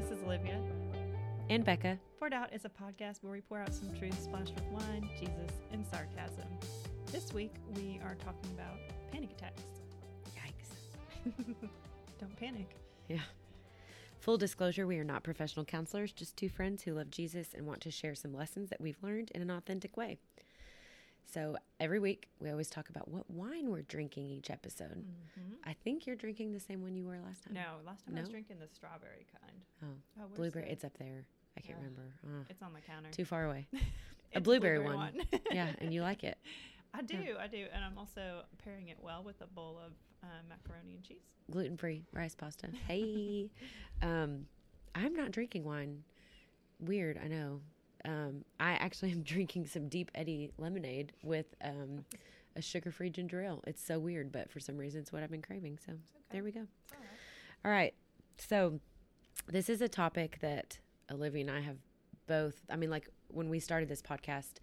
This is Olivia. And Becca. Poured Out is a podcast where we pour out some truth splashed with wine, Jesus, and sarcasm. This week, we are talking about panic attacks. Yikes. Don't panic. Yeah. Full disclosure, we are not professional counselors, just two friends who love Jesus and want to share some lessons that we've learned in an authentic way. So every week, we always talk about what wine we're drinking each episode. Mm-hmm. I think you're drinking the same one you were last time. No, last time I was drinking the strawberry kind. Oh blueberry. It's up there. I can't remember. It's on the counter. Too far away. A blueberry one. Yeah, and you like it. I do. And I'm also pairing it well with a bowl of macaroni and cheese. Gluten-free rice pasta. Hey. I'm not drinking wine. Weird, I know. I actually am drinking some Deep Eddy lemonade with a sugar-free ginger ale. It's so weird, but for some reason it's what I've been craving. So There we go. All right. So this is a topic that Olivia and I have both. I mean, like when we started this podcast,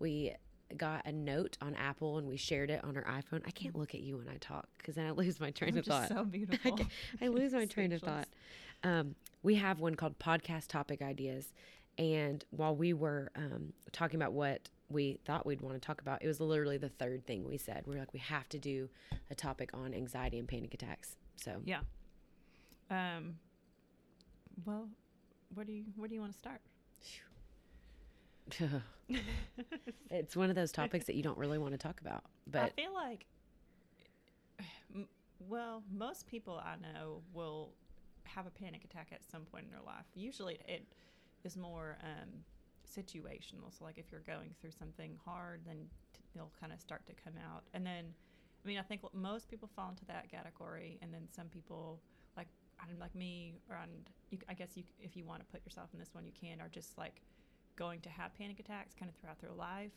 we got a note on Apple and we shared it on our iPhone. I can't look at you when I talk because then I lose my train of thought. So beautiful. I lose my train of thought. We have one called Podcast Topic Ideas. And while we were talking about what we thought we'd want to talk about, it was literally the third thing we said. We're like, we have to do a topic on anxiety and panic attacks. So yeah. Well, where do you want to start? It's one of those topics that you don't really want to talk about. But I feel like, most people I know will have a panic attack at some point in their life. Usually it is more situational. So like if you're going through something hard, then they'll kind of start to come out. And then, I mean, I think most people fall into that category. And then some people like me, or I guess you, if you want to put yourself in this one, you can, are just like going to have panic attacks kind of throughout their life.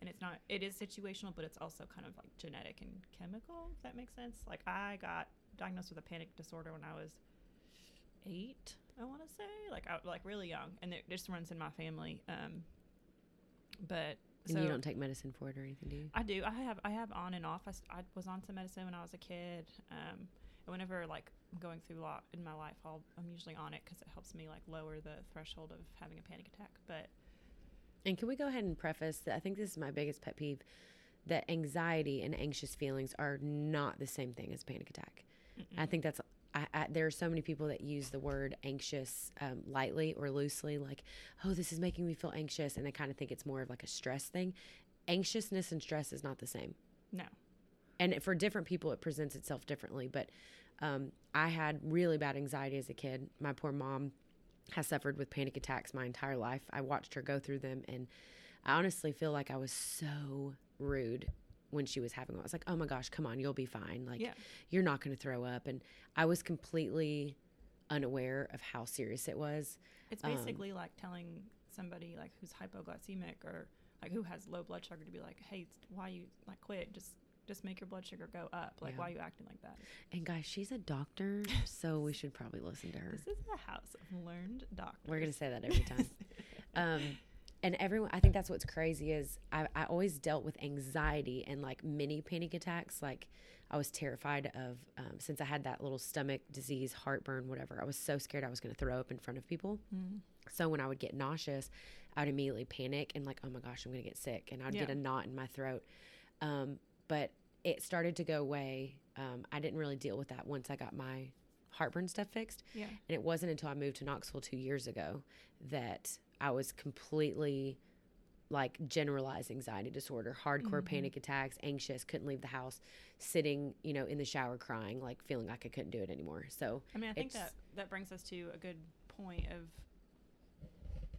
And it is situational, but it's also kind of like genetic and chemical, if that makes sense. Like I got diagnosed with a panic disorder when I was 8, I want to say, like really young, and it just runs in my family. So you don't take medicine for it or anything, do you? I do. I have on and off. I was on some medicine when I was a kid. And whenever like I'm going through a lot in my life, I'm usually on it because it helps me like lower the threshold of having a panic attack. And can we go ahead and preface that I think this is my biggest pet peeve, that anxiety and anxious feelings are not the same thing as panic attack. Mm-mm. I think that's. There are so many people that use the word anxious lightly or loosely, like, oh, this is making me feel anxious, and I kind of think it's more of like a stress thing. Anxiousness and stress is not the same. No. And for different people, it presents itself differently. But I had really bad anxiety as a kid. My poor mom has suffered with panic attacks my entire life. I watched her go through them, and I honestly feel like I was so rude when she was having one. I was like, oh my gosh, come on, you'll be fine. Like, You're not going to throw up. And I was completely unaware of how serious it was. It's basically like telling somebody like who's hypoglycemic or like who has low blood sugar to be like, hey, why you like quit? Just make your blood sugar go up. Like, why are you acting like that? And guys, she's a doctor, so we should probably listen to her. This is a house of learned doctors. We're going to say that every time. And everyone, I think that's what's crazy is I always dealt with anxiety and like mini panic attacks. Like I was terrified of, since I had that little stomach disease, heartburn, whatever, I was so scared I was going to throw up in front of people. Mm-hmm. So when I would get nauseous, I would immediately panic and like, oh my gosh, I'm going to get sick. And I'd get a knot in my throat. But it started to go away. I didn't really deal with that once I got my heartburn stuff fixed. Yeah. And it wasn't until I moved to Knoxville 2 years ago that I was completely like generalized anxiety disorder, hardcore panic attacks, anxious, couldn't leave the house, sitting, in the shower crying, like feeling like I couldn't do it anymore. So I mean, I think that brings us to a good point of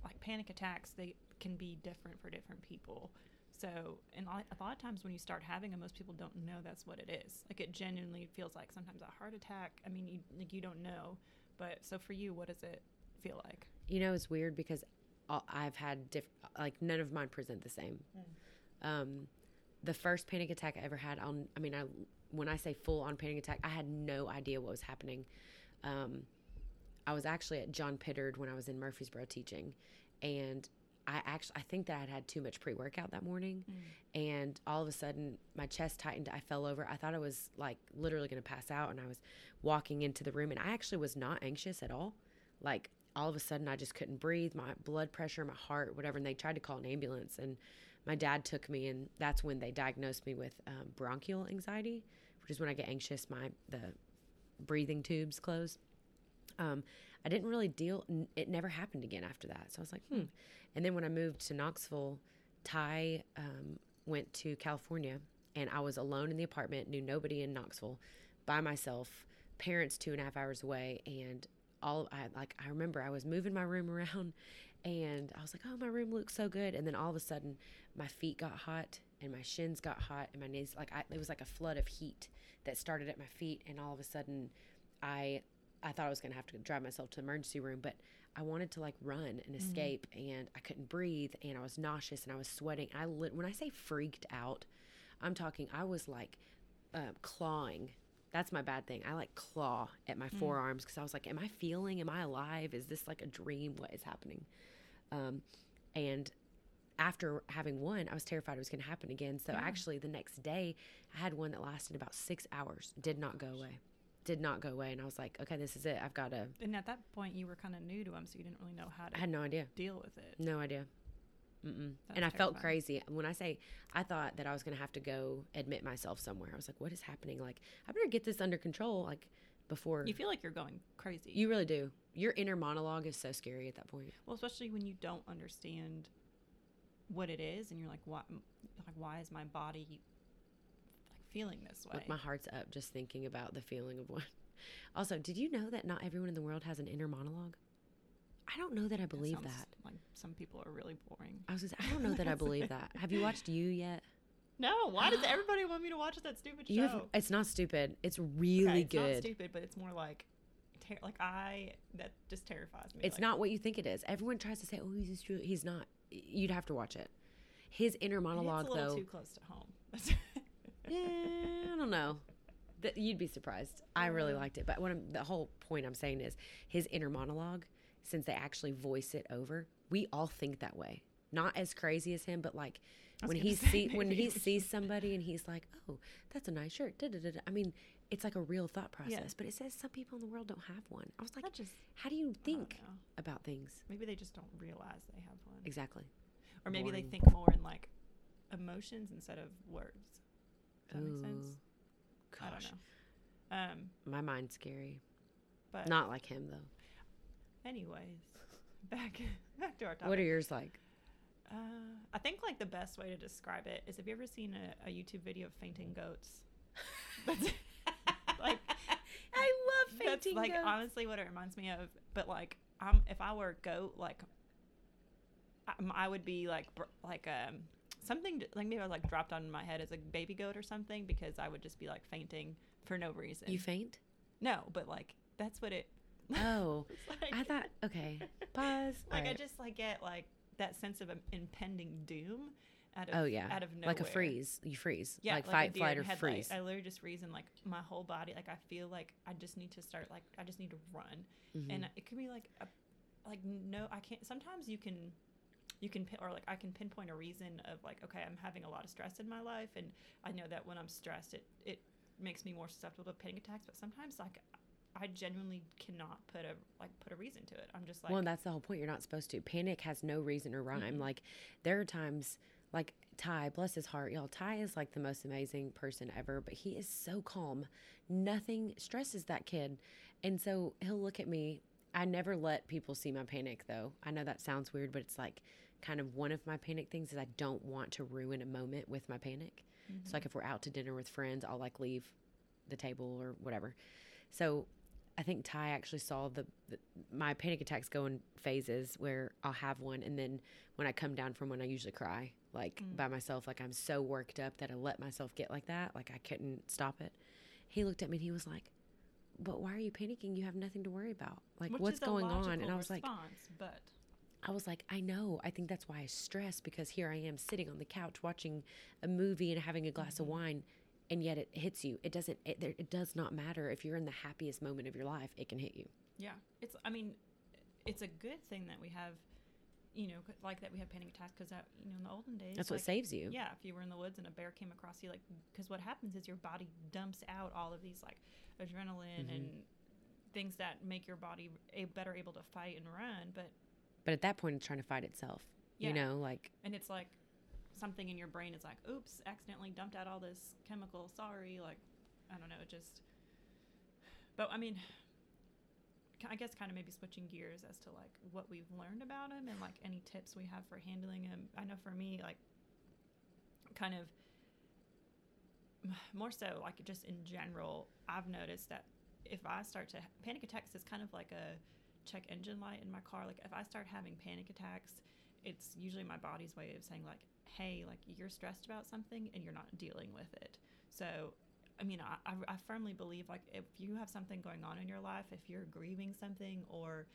like panic attacks. They can be different for different people. So, and a lot of times when you start having them, most people don't know that's what it is. Like it genuinely feels like sometimes a heart attack. I mean, you don't know, but so for you, what does it feel like? It's weird because I've had none of mine present the same. Mm. The first panic attack I ever had, when I say full on panic attack, I had no idea what was happening. I was actually at John Pitterd when I was in Murfreesboro teaching, and I think that I'd had too much pre-workout that morning, and all of a sudden my chest tightened. I fell over. I thought I was like literally going to pass out, and I was walking into the room, and I actually was not anxious at all. Like all of a sudden I just couldn't breathe. My blood pressure, my heart, whatever. And they tried to call an ambulance, and my dad took me, and that's when they diagnosed me with bronchial anxiety, which is when I get anxious, the breathing tubes close. I didn't really it never happened again after that. So I was like, And then when I moved to Knoxville, Ty went to California, and I was alone in the apartment, knew nobody in Knoxville, by myself, parents 2.5 hours away. And I remember I was moving my room around, and I was like, oh, my room looks so good. And then all of a sudden my feet got hot, and my shins got hot, and my knees, it was like a flood of heat that started at my feet. And all of a sudden I thought I was going to have to drive myself to the emergency room, but I wanted to run and escape, and I couldn't breathe, and I was nauseous, and I was sweating. When I say freaked out, I'm talking, I was clawing. That's my bad thing. I claw at my forearms, because I was like, am I feeling? Am I alive? Is this a dream? What is happening? And after having one, I was terrified it was going to happen again. So actually the next day I had one that lasted about 6 hours, did not go away. And I was like, okay, this is it. I've got to. And at that point you were kind of new to them, so you didn't really know how to. I had no idea. Deal with it. No idea. Mm-mm. And I felt crazy. When I say, I thought that I was going to have to go admit myself somewhere. I was like, what is happening? I better get this under control. Before you feel like you're going crazy. You really do. Your inner monologue is so scary at that point. Well, especially when you don't understand what it is, and you're like, why is my body feeling this way? Look, my heart's up just thinking about the feeling of one. Also, did you know that not everyone in the world has an inner monologue? I don't know that I believe that. Some people are really boring. I was going to say, I don't know that I believe that. Have you watched You yet? No. Why does everybody want me to watch that stupid show? It's not stupid. It's really good. It's not stupid, but it's more that just terrifies me. It's not what you think it is. Everyone tries to say, oh, he's true. He's not. You'd have to watch it. His inner monologue, though. It's a little too close to home. Yeah, I don't know. You'd be surprised. I really liked it. But the whole point I'm saying is his inner monologue, since they actually voice it over, we all think that way. Not as crazy as him, but when he sees somebody and he's like, oh, that's a nice shirt. Da, da, da, da. I mean, it's like a real thought process. Yeah. But it says some people in the world don't have one. I was like, how do you think about things? Maybe they just don't realize they have one. Exactly. Or maybe they think more in emotions instead of words. Does that make sense? Gosh. I don't know. My mind's scary. But not like him, though. Anyways, back to our topic. What are yours like? I think the best way to describe it is, have you ever seen a YouTube video of fainting goats? I love fainting goats. That's honestly what it reminds me of. But if I were a goat, I would be something maybe I was dropped on my head as a baby goat or something, because I would just be fainting for no reason. You faint? No, but that's what it. Oh, I thought. Okay, pause. I just get that sense of impending doom. Out of nowhere, a freeze. You freeze. Yeah, fight, flight, or freeze. I literally just freeze, and my whole body. I feel I just need to start. I just need to run, and it could be no, I can't. Sometimes you can. You can I can pinpoint a reason of okay, I'm having a lot of stress in my life, and I know that when I'm stressed, it makes me more susceptible to panic attacks. But sometimes I genuinely cannot put a reason to it. I'm just well, that's the whole point. You're not supposed to. Panic has no reason or rhyme. Mm-hmm. There are times Ty, bless his heart, y'all. Ty is the most amazing person ever, but he is so calm. Nothing stresses that kid, and so he'll look at me. I never let people see my panic, though. I know that sounds weird, but it's kind of one of my panic things is I don't want to ruin a moment with my panic. Mm-hmm. So if we're out to dinner with friends, I'll leave the table or whatever. So I think Ty actually saw my panic attacks go in phases where I'll have one, and then when I come down from one, I usually cry by myself. I'm so worked up that I let myself get like that. I couldn't stop it. He looked at me and he was like, but why are you panicking? You have nothing to worry about. What's going on? And I was I know. I think that's why I stress, because here I am sitting on the couch watching a movie and having a glass of wine, and yet it hits you. It doesn't. It does not matter if you're in the happiest moment of your life. It can hit you. Yeah. It's a good thing that we have you know, like that we have panic attacks because, you know, in the olden days. That's like, what saves you. Yeah. If you were in the woods and a bear came across you, like, because what happens is your body dumps out all of these, like, adrenaline mm-hmm. and things that make your body better able to fight and run. But at that point, it's trying to fight itself, yeah. you know, like. And it's like something in your brain is like, oops, accidentally dumped out all this chemical. Sorry. Like, I don't know. It just. But I mean, I guess kind of maybe switching gears as to like what we've learned about them and like any tips we have for handling them. I know for me, like kind of more so like just in general, I've noticed that if I start to panic attacks is kind of like a check engine light in my car. Like if I start having panic attacks, it's usually my body's way of saying like, hey, like you're stressed about something and you're not dealing with it. So I mean, I firmly believe, like, if you have something going on in your life, if you're grieving something or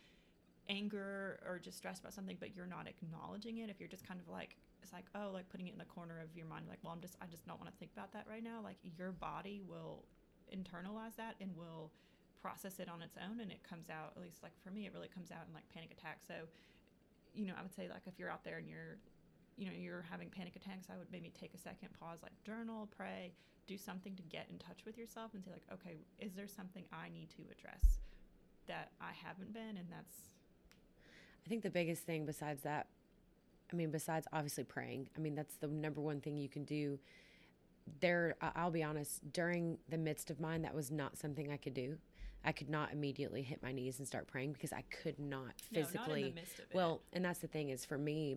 anger or just stressed about something, but you're not acknowledging it, if you're just kind of like, it's like, oh, like putting it in the corner of your mind, like, well, I just don't want to think about that right now. Like, your body will internalize that and will process it on its own. And it comes out, at least, like, for me, it really comes out in, like, panic attacks. So, you know, I would say, like, if you're out there and you're, you know, you're having panic attacks, I would maybe take a second, pause, like journal, pray, do something to get in touch with yourself and say like, okay, is there something I need to address that I haven't been? And that's, I think the biggest thing besides that, I mean, besides obviously praying, I mean, that's the number one thing you can do there. I'll be honest, during the midst of mine, that was not something I could do. I could not immediately hit my knees and start praying because I could not physically, not in the midst of it. Well, and that's the thing is for me,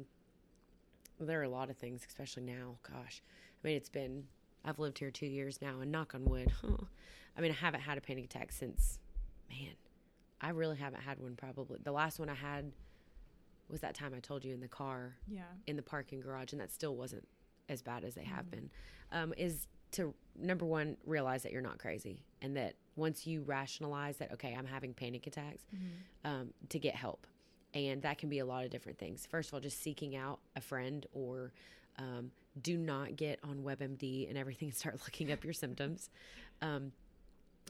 there are a lot of things, especially now. Gosh, I mean, it's been, I've lived here 2 years now and knock on wood. I mean, I haven't had a panic attack since, man, I really haven't had one probably. The last one I had was that time I told you in the car, yeah, in the parking garage. And that still wasn't as bad as they have mm-hmm. been, is to number one, realize that you're not crazy. And that once you rationalize that, okay, I'm having panic attacks, mm-hmm. To get help. And that can be a lot of different things. First of all, just seeking out a friend or do not get on WebMD and everything and start looking up your symptoms.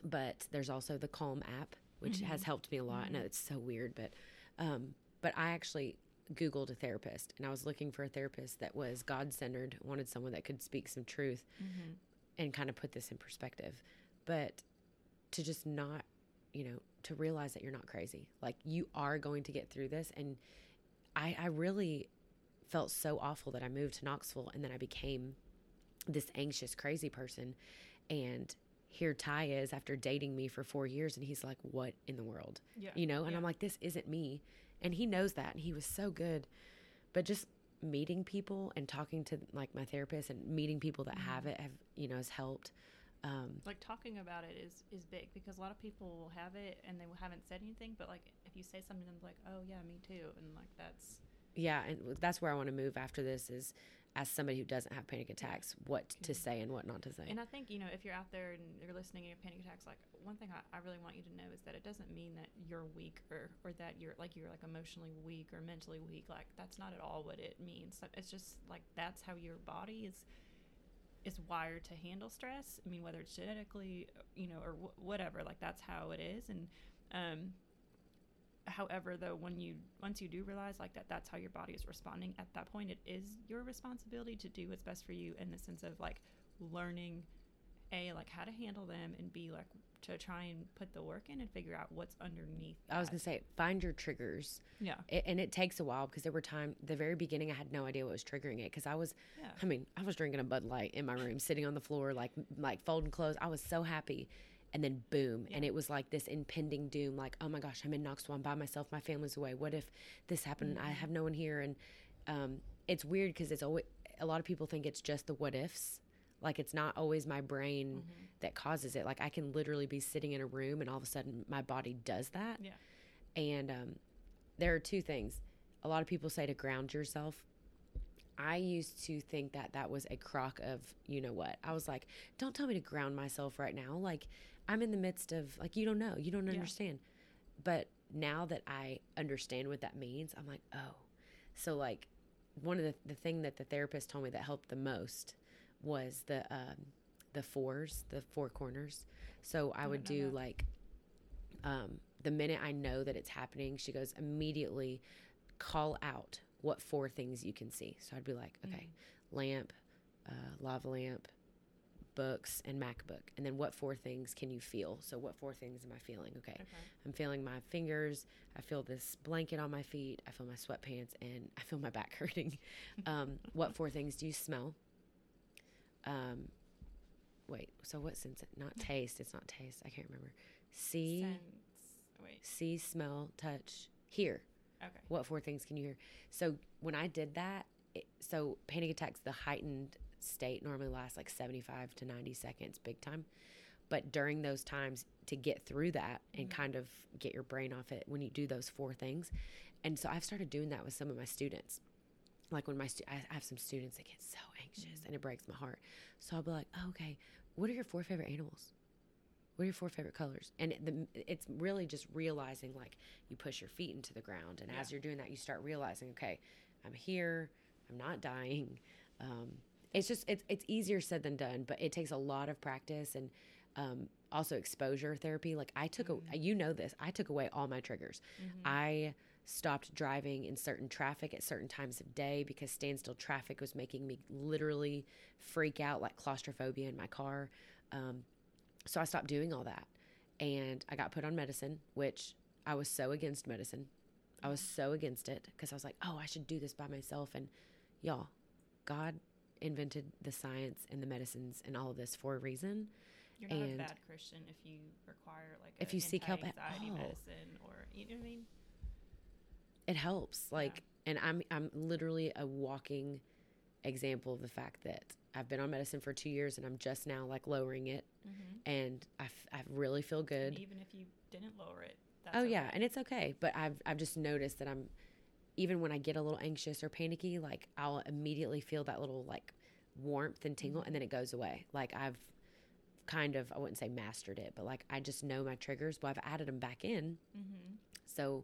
But there's also the Calm app, which mm-hmm. has helped me a lot. I know it's so weird, but I actually Googled a therapist and I was looking for a therapist that was God-centered, wanted someone that could speak some truth mm-hmm. and kind of put this in perspective. But to just not, you know, to realize that you're not crazy. Like you are going to get through this. And I really felt so awful that I moved to Knoxville and then I became this anxious, crazy person. And here Ty is after dating me for 4 years and he's like, what in the world? Yeah. You know? And yeah. I'm like, this isn't me. And he knows that. And he was so good. But just meeting people and talking to like my therapist and meeting people that mm-hmm. have, you know, has helped. Like talking about it is big because a lot of people will have it and they haven't said anything, but like if you say something, I'm like, oh yeah, me too. And like, that's, yeah. And that's where I want to move after this is as somebody who doesn't have panic attacks, what to say and what not to say. And I think, you know, if you're out there and you're listening and you have panic attacks, like one thing I really want you to know is that it doesn't mean that you're weak or that you're like emotionally weak or mentally weak. Like that's not at all what it means. It's just like, that's how your body is wired to handle stress. I mean, whether it's genetically, you know, or whatever, like that's how it is. And however, though, once you do realize like that's how your body is responding at that point, it is your responsibility to do what's best for you in the sense of like learning A, like how to handle them, and B, like to try and put the work in and figure out what's underneath that. I was going to say, find your triggers. Yeah. And it takes a while because there were times, the very beginning, I had no idea what was triggering it because I was, yeah. I mean, I was drinking a Bud Light in my room, sitting on the floor, like folding clothes. I was so happy. And then boom. Yeah. And it was like this impending doom, like, oh my gosh, I'm in Knoxville, I'm by myself, my family's away. What if this happened? Mm-hmm. I have no one here. And it's weird because it's always, a lot of people think it's just the what ifs. Like it's not always my brain mm-hmm. that causes it. Like I can literally be sitting in a room and all of a sudden my body does that. Yeah. And there are two things. A lot of people say to ground yourself. I used to think that was a crock of, you know what, I was like, don't tell me to ground myself right now. Like I'm in the midst of like, you don't yeah. understand. But now that I understand what that means, I'm like, oh, so like one of the thing that the therapist told me that helped the most was the 4 corners. So I would do like, the minute I know that it's happening, she goes, immediately call out what four things you can see. So I'd be like, okay, lamp, lava lamp, books, and MacBook. And then what four things can you feel? So what four things am I feeling? Okay. I'm feeling my fingers. I feel this blanket on my feet. I feel my sweatpants, and I feel my back hurting. What four things do you smell? Wait, so what sense? Not taste. It's not taste. I can't remember. See. See, smell, touch, hear. Okay. What four things can you hear? So when I did that, so panic attacks, the heightened state normally lasts like 75 to 90 seconds, big time. But during those times, to get through that and kind of get your brain off it, when you do those four things. And so I've started doing that with some of my students. Like when I have some students that get so anxious and it breaks my heart. So I'll be like, oh, okay, what are your four favorite animals? What are your four favorite colors? And it's really just realizing, like, you push your feet into the ground. And as you're doing that, you start realizing, okay, I'm here. I'm not dying. It's just, it's easier said than done, but it takes a lot of practice and also exposure therapy. Like I took, you know this, I took away all my triggers. I stopped driving in certain traffic at certain times of day because standstill traffic was making me literally freak out, like claustrophobia in my car. So I stopped doing all that, and I got put on medicine, which I was so against medicine. I was so against it because I was like, oh, I should do this by myself. And y'all, God invented the science and the medicines and all of this for a reason. You're not a bad Christian if you require, like, if you seek help at all. Medicine, or, you know what I mean? It helps. Like, and I'm literally a walking example of the fact that I've been on medicine for 2 years and I'm just now like lowering it, and I really feel good. And even if you didn't lower it, that's okay. And it's okay. But I've just noticed that I'm, even when I get a little anxious or panicky, like I'll immediately feel that little like warmth and tingle, and then it goes away. Like I've kind of, I wouldn't say mastered it, but like I just know my triggers. Well, I've added them back in. So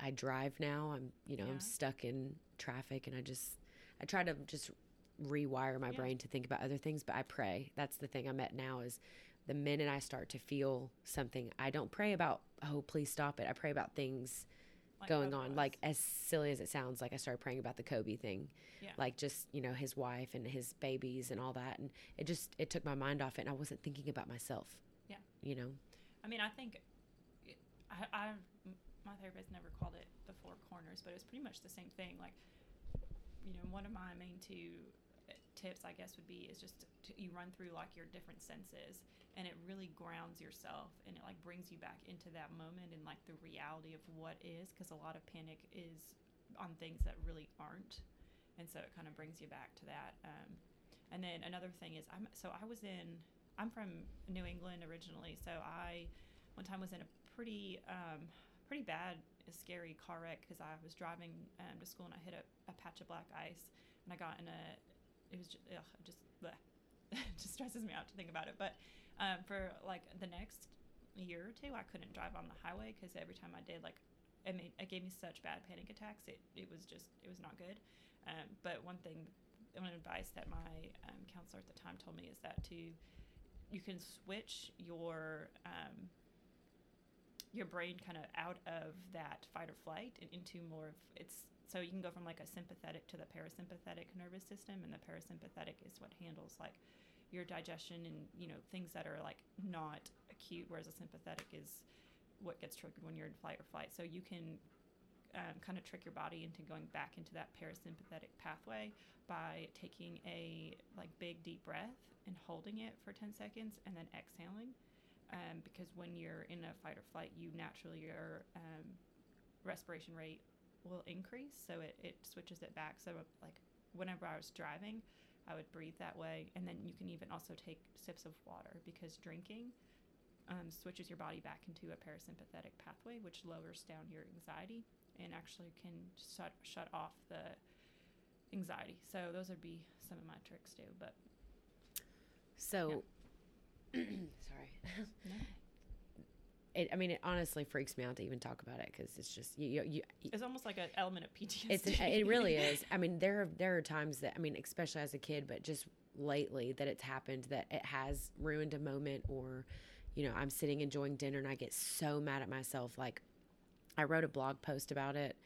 I drive now. I'm, you know, I'm stuck in traffic, and I try to just rewire my brain to think about other things, but I pray. That's the thing I'm at now, is the minute I start to feel something, I don't pray about, oh, please stop it. I pray about things like going on. Like, as silly as it sounds, like I started praying about the Kobe thing, like just, you know, his wife and his babies and all that. And it just, it took my mind off it, and I wasn't thinking about myself. Yeah. You know? I mean, I think I my therapist never called it the four corners, but it was pretty much the same thing. Like, you know, one of my main two tips, I guess, would be is just you run through like your different senses, and it really grounds yourself, and it like brings you back into that moment and like the reality of what is, because a lot of panic is on things that really aren't, and so it kind of brings you back to that. And then another thing is I'm from New England originally, so I one time was in a pretty pretty bad, a scary car wreck because I was driving to school, and I hit a patch of black ice, and I got in it was just, it just stresses me out to think about it. But for like the next year or two, I couldn't drive on the highway because every time I did, like, it gave me such bad panic attacks. It was not good. But one advice that my counselor at the time told me is that you can switch your brain kind of out of that fight or flight and into more of it's, so you can go from like a sympathetic to the parasympathetic nervous system, and the parasympathetic is what handles like your digestion and, you know, things that are like not acute, whereas a sympathetic is what gets triggered when you're in flight or flight. So you can kind of trick your body into going back into that parasympathetic pathway by taking a like big deep breath and holding it for 10 seconds and then exhaling. Because when you're in a fight or flight, you naturally, your respiration rate will increase. So it switches it back. So like whenever I was driving, I would breathe that way. And then you can even also take sips of water, because drinking switches your body back into a parasympathetic pathway, which lowers down your anxiety and actually can shut off the anxiety. So those would be some of my tricks too. But so... Yeah. Sorry. It honestly freaks me out to even talk about it, because it's just you it's almost like an element of PTSD. It really is. I mean, there are times that, I mean, especially as a kid, but just lately that it's happened, that it has ruined a moment, or, you know, I'm sitting enjoying dinner and I get so mad at myself. Like, I wrote a blog post about it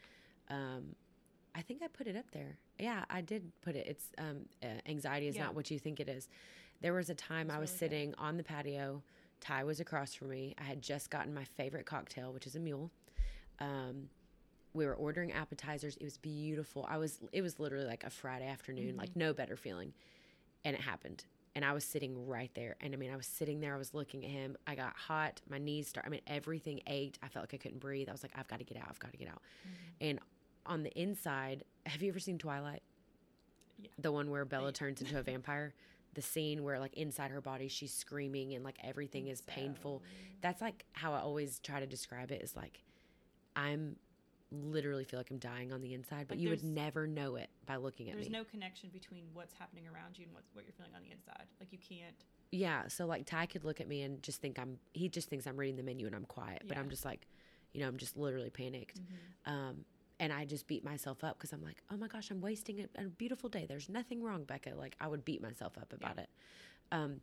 I think I put it up there. Yeah, I did put it. It's anxiety is not what you think it is. There was a time I was really sitting on the patio. Ty was across from me. I had just gotten my favorite cocktail, which is a mule. We were ordering appetizers. It was beautiful. It was literally like a Friday afternoon, like no better feeling. And it happened. And I was sitting right there. And I mean, I was sitting there. I was looking at him. I got hot. My knees everything ached. I felt like I couldn't breathe. I was like, I've got to get out. I've got to get out. Mm-hmm. And on the inside, have you ever seen Twilight? Yeah. The one where Bella turns into a vampire? The scene where like inside her body, she's screaming and like everything is painful. That's like how I always try to describe it, is like, I'm literally feel like I'm dying on the inside, but you would never know it by looking at me. There's no connection between what's happening around you and what you're feeling on the inside. Like you can't. Yeah. So like Ty could look at me and just think he just thinks I'm reading the menu and I'm quiet, but I'm just like, you know, I'm just literally panicked. Mm-hmm. And I just beat myself up because I'm like, oh my gosh, I'm wasting a beautiful day. There's nothing wrong, Becca. Like I would beat myself up about it.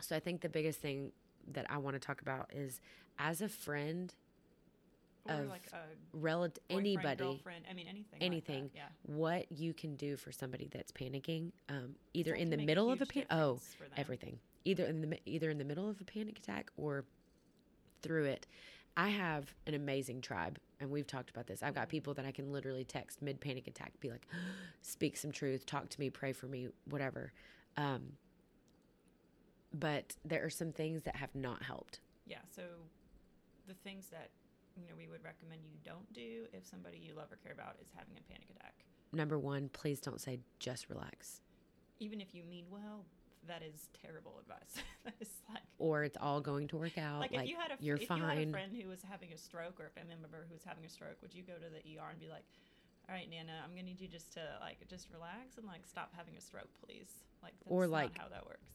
So I think the biggest thing that I want to talk about is as a friend or of like a relative, anybody, girlfriend, I mean, anything, like what you can do for somebody that's panicking, either in the middle of a panic, everything, either in the middle of a panic attack or through it. I have an amazing tribe, and we've talked about this. I've got people that I can literally text mid-panic attack, be like, speak some truth, talk to me, pray for me, whatever. But there are some things that have not helped. Yeah, so the things that, you know, we would recommend you don't do if somebody you love or care about is having a panic attack. Number one, please don't say, just relax. Even if you mean well. That is terrible advice. That is like, or it's all going to work out. Like if you had a friend who was having a stroke, or a family member who was having a stroke, would you go to the ER and be like, all right, Nana, I'm going to need you just to just relax and stop having a stroke, please. Like, that's not how that works.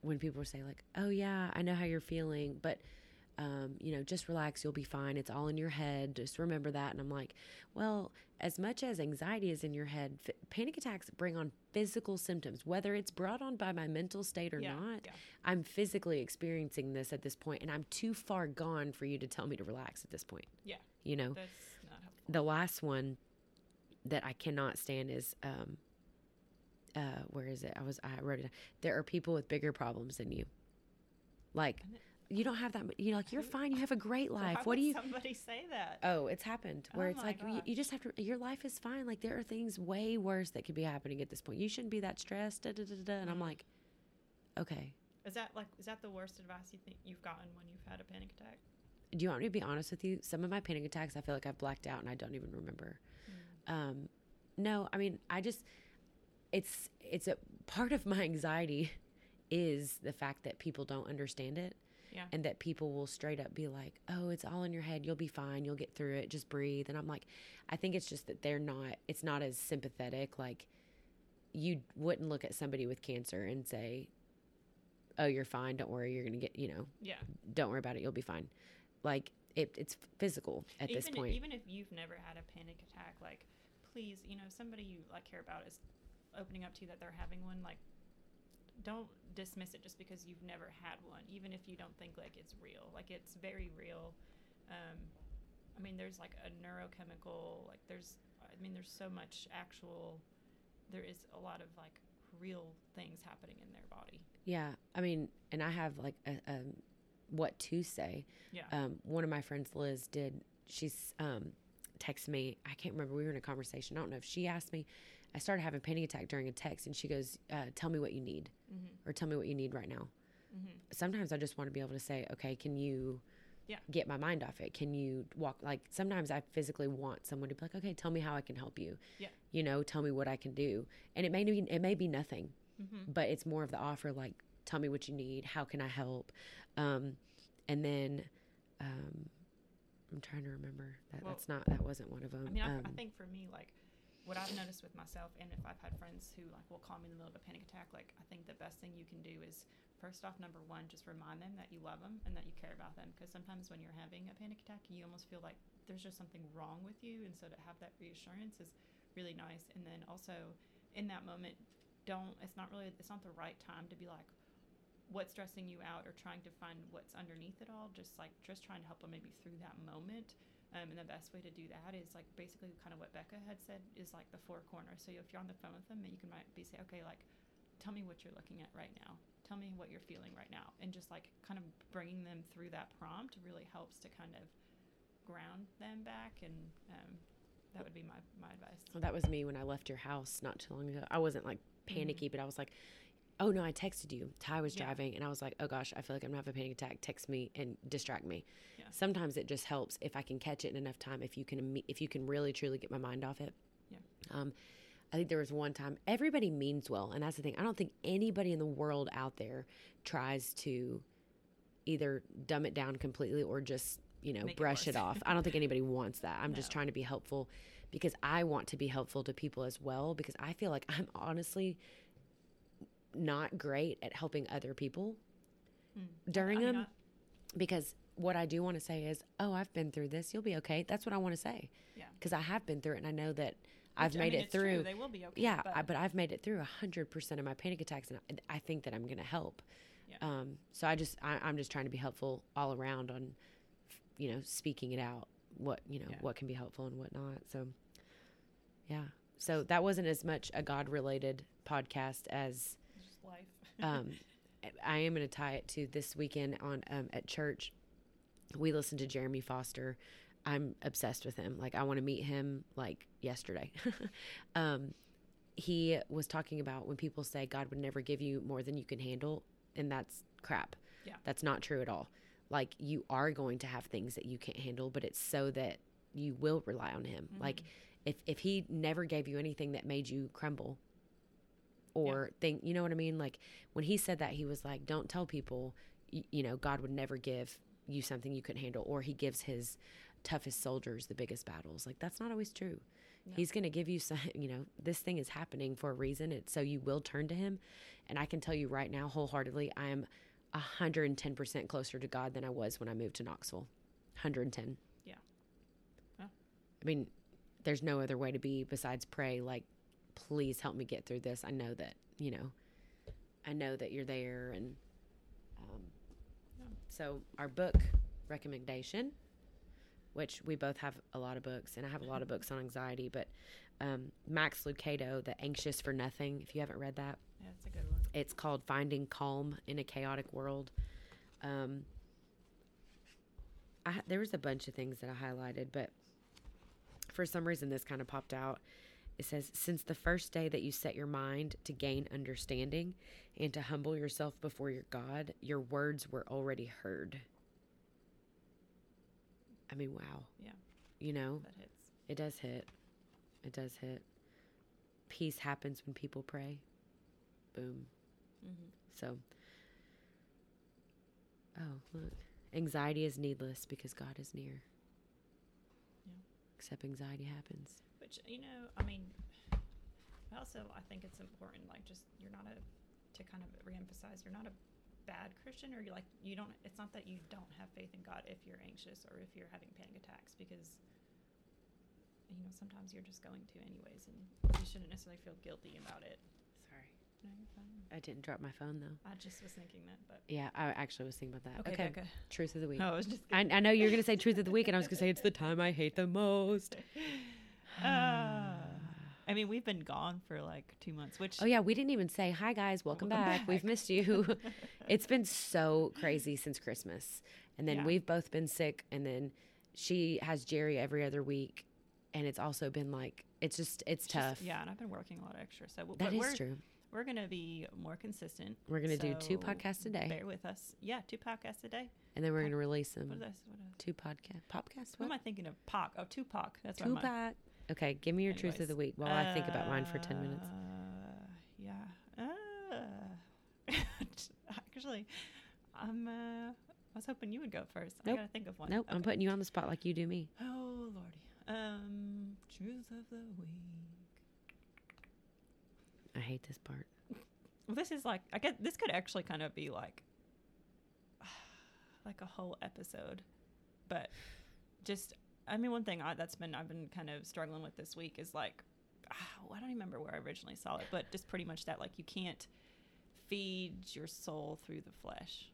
When people say like, oh yeah, I know how you're feeling, but you know, just relax, you'll be fine. It's all in your head. Just remember that. And I'm like, well, as much as anxiety is in your head, panic attacks bring on physical symptoms, whether it's brought on by my mental state or not. Yeah. I'm physically experiencing this at this point, and I'm too far gone for you to tell me to relax at this point. Yeah. You know, that's not helpful. The last one that I cannot stand is, where is it? I wrote it down. There are people with bigger problems than you. Like, you don't have that, you know, like, you're fine. You have a great life. Why what do you, somebody say that? Oh, it's happened where it's like, you just have to, your life is fine. Like there are things way worse that could be happening at this point. You shouldn't be that stressed. Da, da, da, da. And I'm like, okay. Is that the worst advice you think you've gotten when you've had a panic attack? Do you want me to be honest with you? Some of my panic attacks, I feel like I've blacked out and I don't even remember. No, I mean, I just, it's a part of my anxiety is the fact that people don't understand it. Yeah. And that people will straight up be like, oh, it's all in your head. You'll be fine. You'll get through it. Just breathe. And I'm like, I think it's just that it's not as sympathetic. Like you wouldn't look at somebody with cancer and say, oh, you're fine. Don't worry. You're going to get, you know, don't worry about it. You'll be fine. Like it's physical at this point. Even if you've never had a panic attack, like please, you know, somebody you like care about is opening up to you that they're having one, like, don't dismiss it just because you've never had one, even if you don't think like it's real. Like it's very real. I mean, there's like a neurochemical, like there's so much there is a lot of like real things happening in their body. Yeah. I mean, and I have like a what to say. Yeah. One of my friends, Liz, she's text me. I can't remember. We were in a conversation. I don't know if she asked me. I started having a panic attack during a text, and she goes, tell me what you need, or tell me what you need right now. Mm-hmm. Sometimes I just want to be able to say, okay, can you get my mind off it? Can you walk? Like sometimes I physically want someone to be like, okay, tell me how I can help you. Yeah. You know, tell me what I can do. And it may be nothing, but it's more of the offer. Like, tell me what you need. How can I help? And then, I'm trying to remember that wasn't one of them. I mean, I think for me, like what I've noticed with myself, and if I've had friends who like will call me in the middle of a panic attack, like I think the best thing you can do is first off, number one, just remind them that you love them and that you care about them. Because sometimes when you're having a panic attack, you almost feel like there's just something wrong with you. And so to have that reassurance is really nice. And then also in that moment, it's not the right time to be like, what's stressing you out or trying to find what's underneath it all, just trying to help them maybe through that moment. And the best way to do that is, like, basically kind of what Becca had said is, like, the four corners. So if you're on the phone with them, you can might be say, okay, like, tell me what you're looking at right now. Tell me what you're feeling right now. And just, like, kind of bringing them through that prompt really helps to kind of ground them back. And that would be my advice. Well, that was me when I left your house not too long ago. I wasn't, like, panicky, mm-hmm. but I was like, oh, no, I texted you. Ty was driving, and I was like, oh, gosh, I feel like I'm going to have a panic attack. Text me and distract me. Yeah. Sometimes it just helps if I can catch it in enough time, if you can really, truly get my mind off it. Yeah. I think there was one time everybody means well, and that's the thing. I don't think anybody in the world out there tries to either dumb it down completely or just – brush it off. I don't think anybody wants that. I'm just trying to be helpful because I want to be helpful to people as well, because I feel like I'm honestly not great at helping other people during them. Because what I do want to say is, oh, I've been through this. You'll be okay. That's what I want to say. Yeah. Because I have been through it, and I know that I've made it through. True. They will be okay. Yeah. But I've made it through 100% of my panic attacks, and I think that I'm going to help. Yeah. So I'm just trying to be helpful all around on, speaking it out, what can be helpful and what not. So, yeah. So that wasn't as much a God related podcast as just life. I am going to tie it to this weekend on, at church, we listened to Jeremy Foster. I'm obsessed with him. Like, I want to meet him like yesterday. He was talking about when people say God would never give you more than you can handle. And that's crap. Yeah. That's not true at all. Like, you are going to have things that you can't handle, but it's so that you will rely on him. Mm-hmm. Like, if he never gave you anything that made you crumble or think, you know what I mean? Like, when he said that, he was like, don't tell people, God would never give you something you couldn't handle, or he gives his toughest soldiers the biggest battles. Like, that's not always true. Yeah. He's going to give you some, this thing is happening for a reason. It's so you will turn to him. And I can tell you right now, wholeheartedly, I am 110% closer to God than I was when I moved to Knoxville. 110. Yeah. Huh. I mean, there's no other way to be besides pray, like, please help me get through this. I know that, I know that you're there. And so our book recommendation, which we both have a lot of books, and I have a lot of books on anxiety, but Max Lucado, The Anxious for Nothing, if you haven't read that. Yeah, it's a good one. It's called Finding Calm in a Chaotic World. There was a bunch of things that I highlighted, but for some reason this kind of popped out. It says, since the first day that you set your mind to gain understanding and to humble yourself before your God, your words were already heard. I mean, wow. Yeah. That hits. It does hit. It does hit. Peace happens when people pray. Boom. Mm-hmm. So, oh, look. Anxiety is needless because God is near. Yeah. Except anxiety happens. Which, also, I think it's important, like, just, to kind of reemphasize, you're not a bad Christian, or it's not that you don't have faith in God if you're anxious or if you're having panic attacks, because sometimes you're just going to anyways, and you shouldn't necessarily feel guilty about it. Sorry. No, you're fine. I didn't drop my phone though. I just was thinking that, but yeah, I actually was thinking about that. Okay, Becca. Truth of the week. No, I was just kidding. I know you were gonna say truth of the week, and I was gonna say it's the time I hate the most. We've been gone for like 2 months, which... Oh, yeah, we didn't even say, hi, guys, welcome back. We've missed you. It's been so crazy since Christmas. And then we've both been sick. And then she has Jerry every other week. And it's also been like, it's tough. Just, and I've been working a lot extra. So true. We're going to be more consistent. We're going to do 2 podcasts a day. Bear with us. Yeah, 2 podcasts a day. And then we're going to release them. What is 2 podcasts? Popcast? What am I thinking of? Poc. Oh, Tupac. That's what I'm on. Tupac. Okay, give me your truth of the week while I think about mine for 10 minutes. Yeah. Actually, I was hoping you would go first. Nope. I got to think of one. Nope, okay. I'm putting you on the spot like you do me. Oh, Lordy. Truth of the week. I hate this part. Well, this is like, I guess this could actually kind of be like a whole episode, but just... one thing I've been kind of struggling with this week is like, I don't remember where I originally saw it, but just pretty much that, like, you can't feed your soul through the flesh.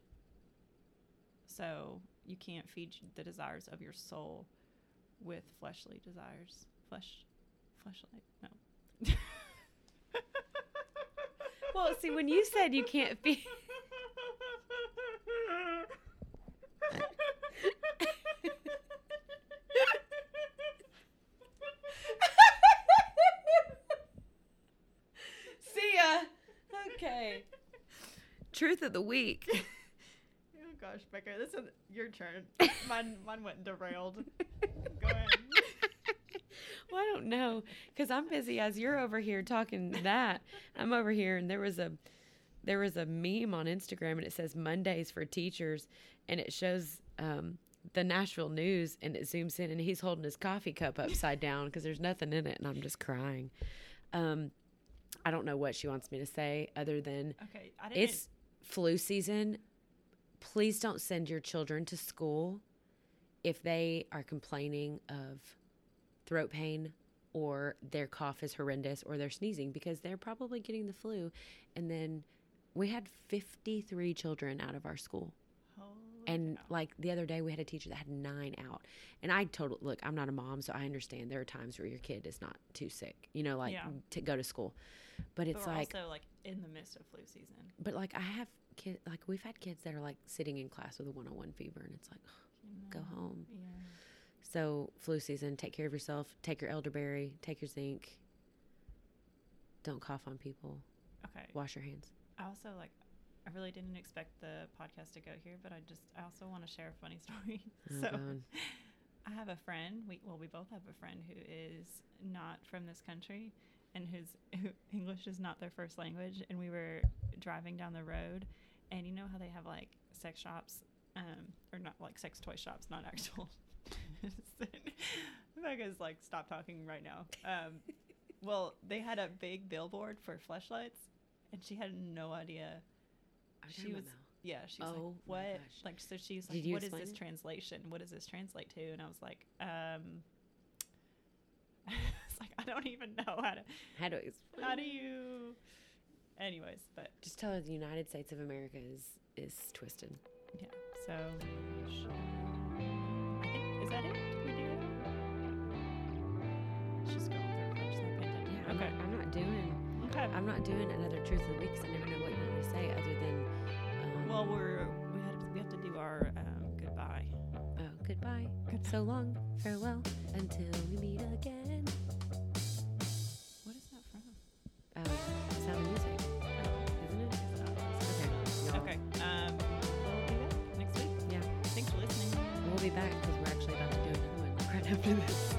So you can't feed the desires of your soul with fleshly desires. Fleshlight? No. Well, see, when you said you can't be... See ya. Okay. Truth of the week. Oh gosh, Becca, this is your turn. Mine went derailed. Go ahead. Well, I don't know, because I'm busy as you're over here talking that. I'm over here, and there was a meme on Instagram, and it says Mondays for teachers, and it shows the Nashville News, and it zooms in, and he's holding his coffee cup upside down because there's nothing in it, and I'm just crying. I don't know what she wants me to say other than it's flu season. Please don't send your children to school if they are complaining of throat pain or their cough is horrendous or they're sneezing, because they're probably getting the flu. And then we had 53 children out of our school. And like the other day we had a teacher that had 9 out, and I totally, look, I'm not a mom, so I understand there are times where your kid is not too sick, you know, like to go to school, but it's also like in the midst of flu season. But like I have kids, like we've had kids that are like sitting in class with a 101 fever, and it's like, go home. Yeah. So flu season, take care of yourself, take your elderberry, take your zinc. Don't cough on people. Okay. Wash your hands. I also like, I really didn't expect the podcast to go here, but I also want to share a funny story. Oh, so God. I have a friend, we both have a friend who is not from this country, and whose English is not their first language. And we were driving down the road, and you know how they have like sex shops, or not like sex toy shops, not actual. Becca's like, stop talking right now. Well, they had a big billboard for fleshlights, and she had no idea. She was, yeah, she's like, what? Like, so she's like, what is this translation? What does this translate to? And I was like, it's like, I don't even know how to explain. How do you, anyways, but just tell her the United States of America is twisted. Yeah. So I think, is that it? Did we do it? Let's just go with our first pandemic. Yeah. Okay. I'm not doing another Truth of the Week, because I never know what you want me to say other than... well, we have to do our goodbye. Oh, goodbye. So long. Farewell. Until we meet again. What is that from? Oh, Sound of Music. Oh, isn't it? Oh. Okay. Okay. We'll be back next week. Yeah. Thanks for listening. We'll be back, because we're actually about to do another one right after this.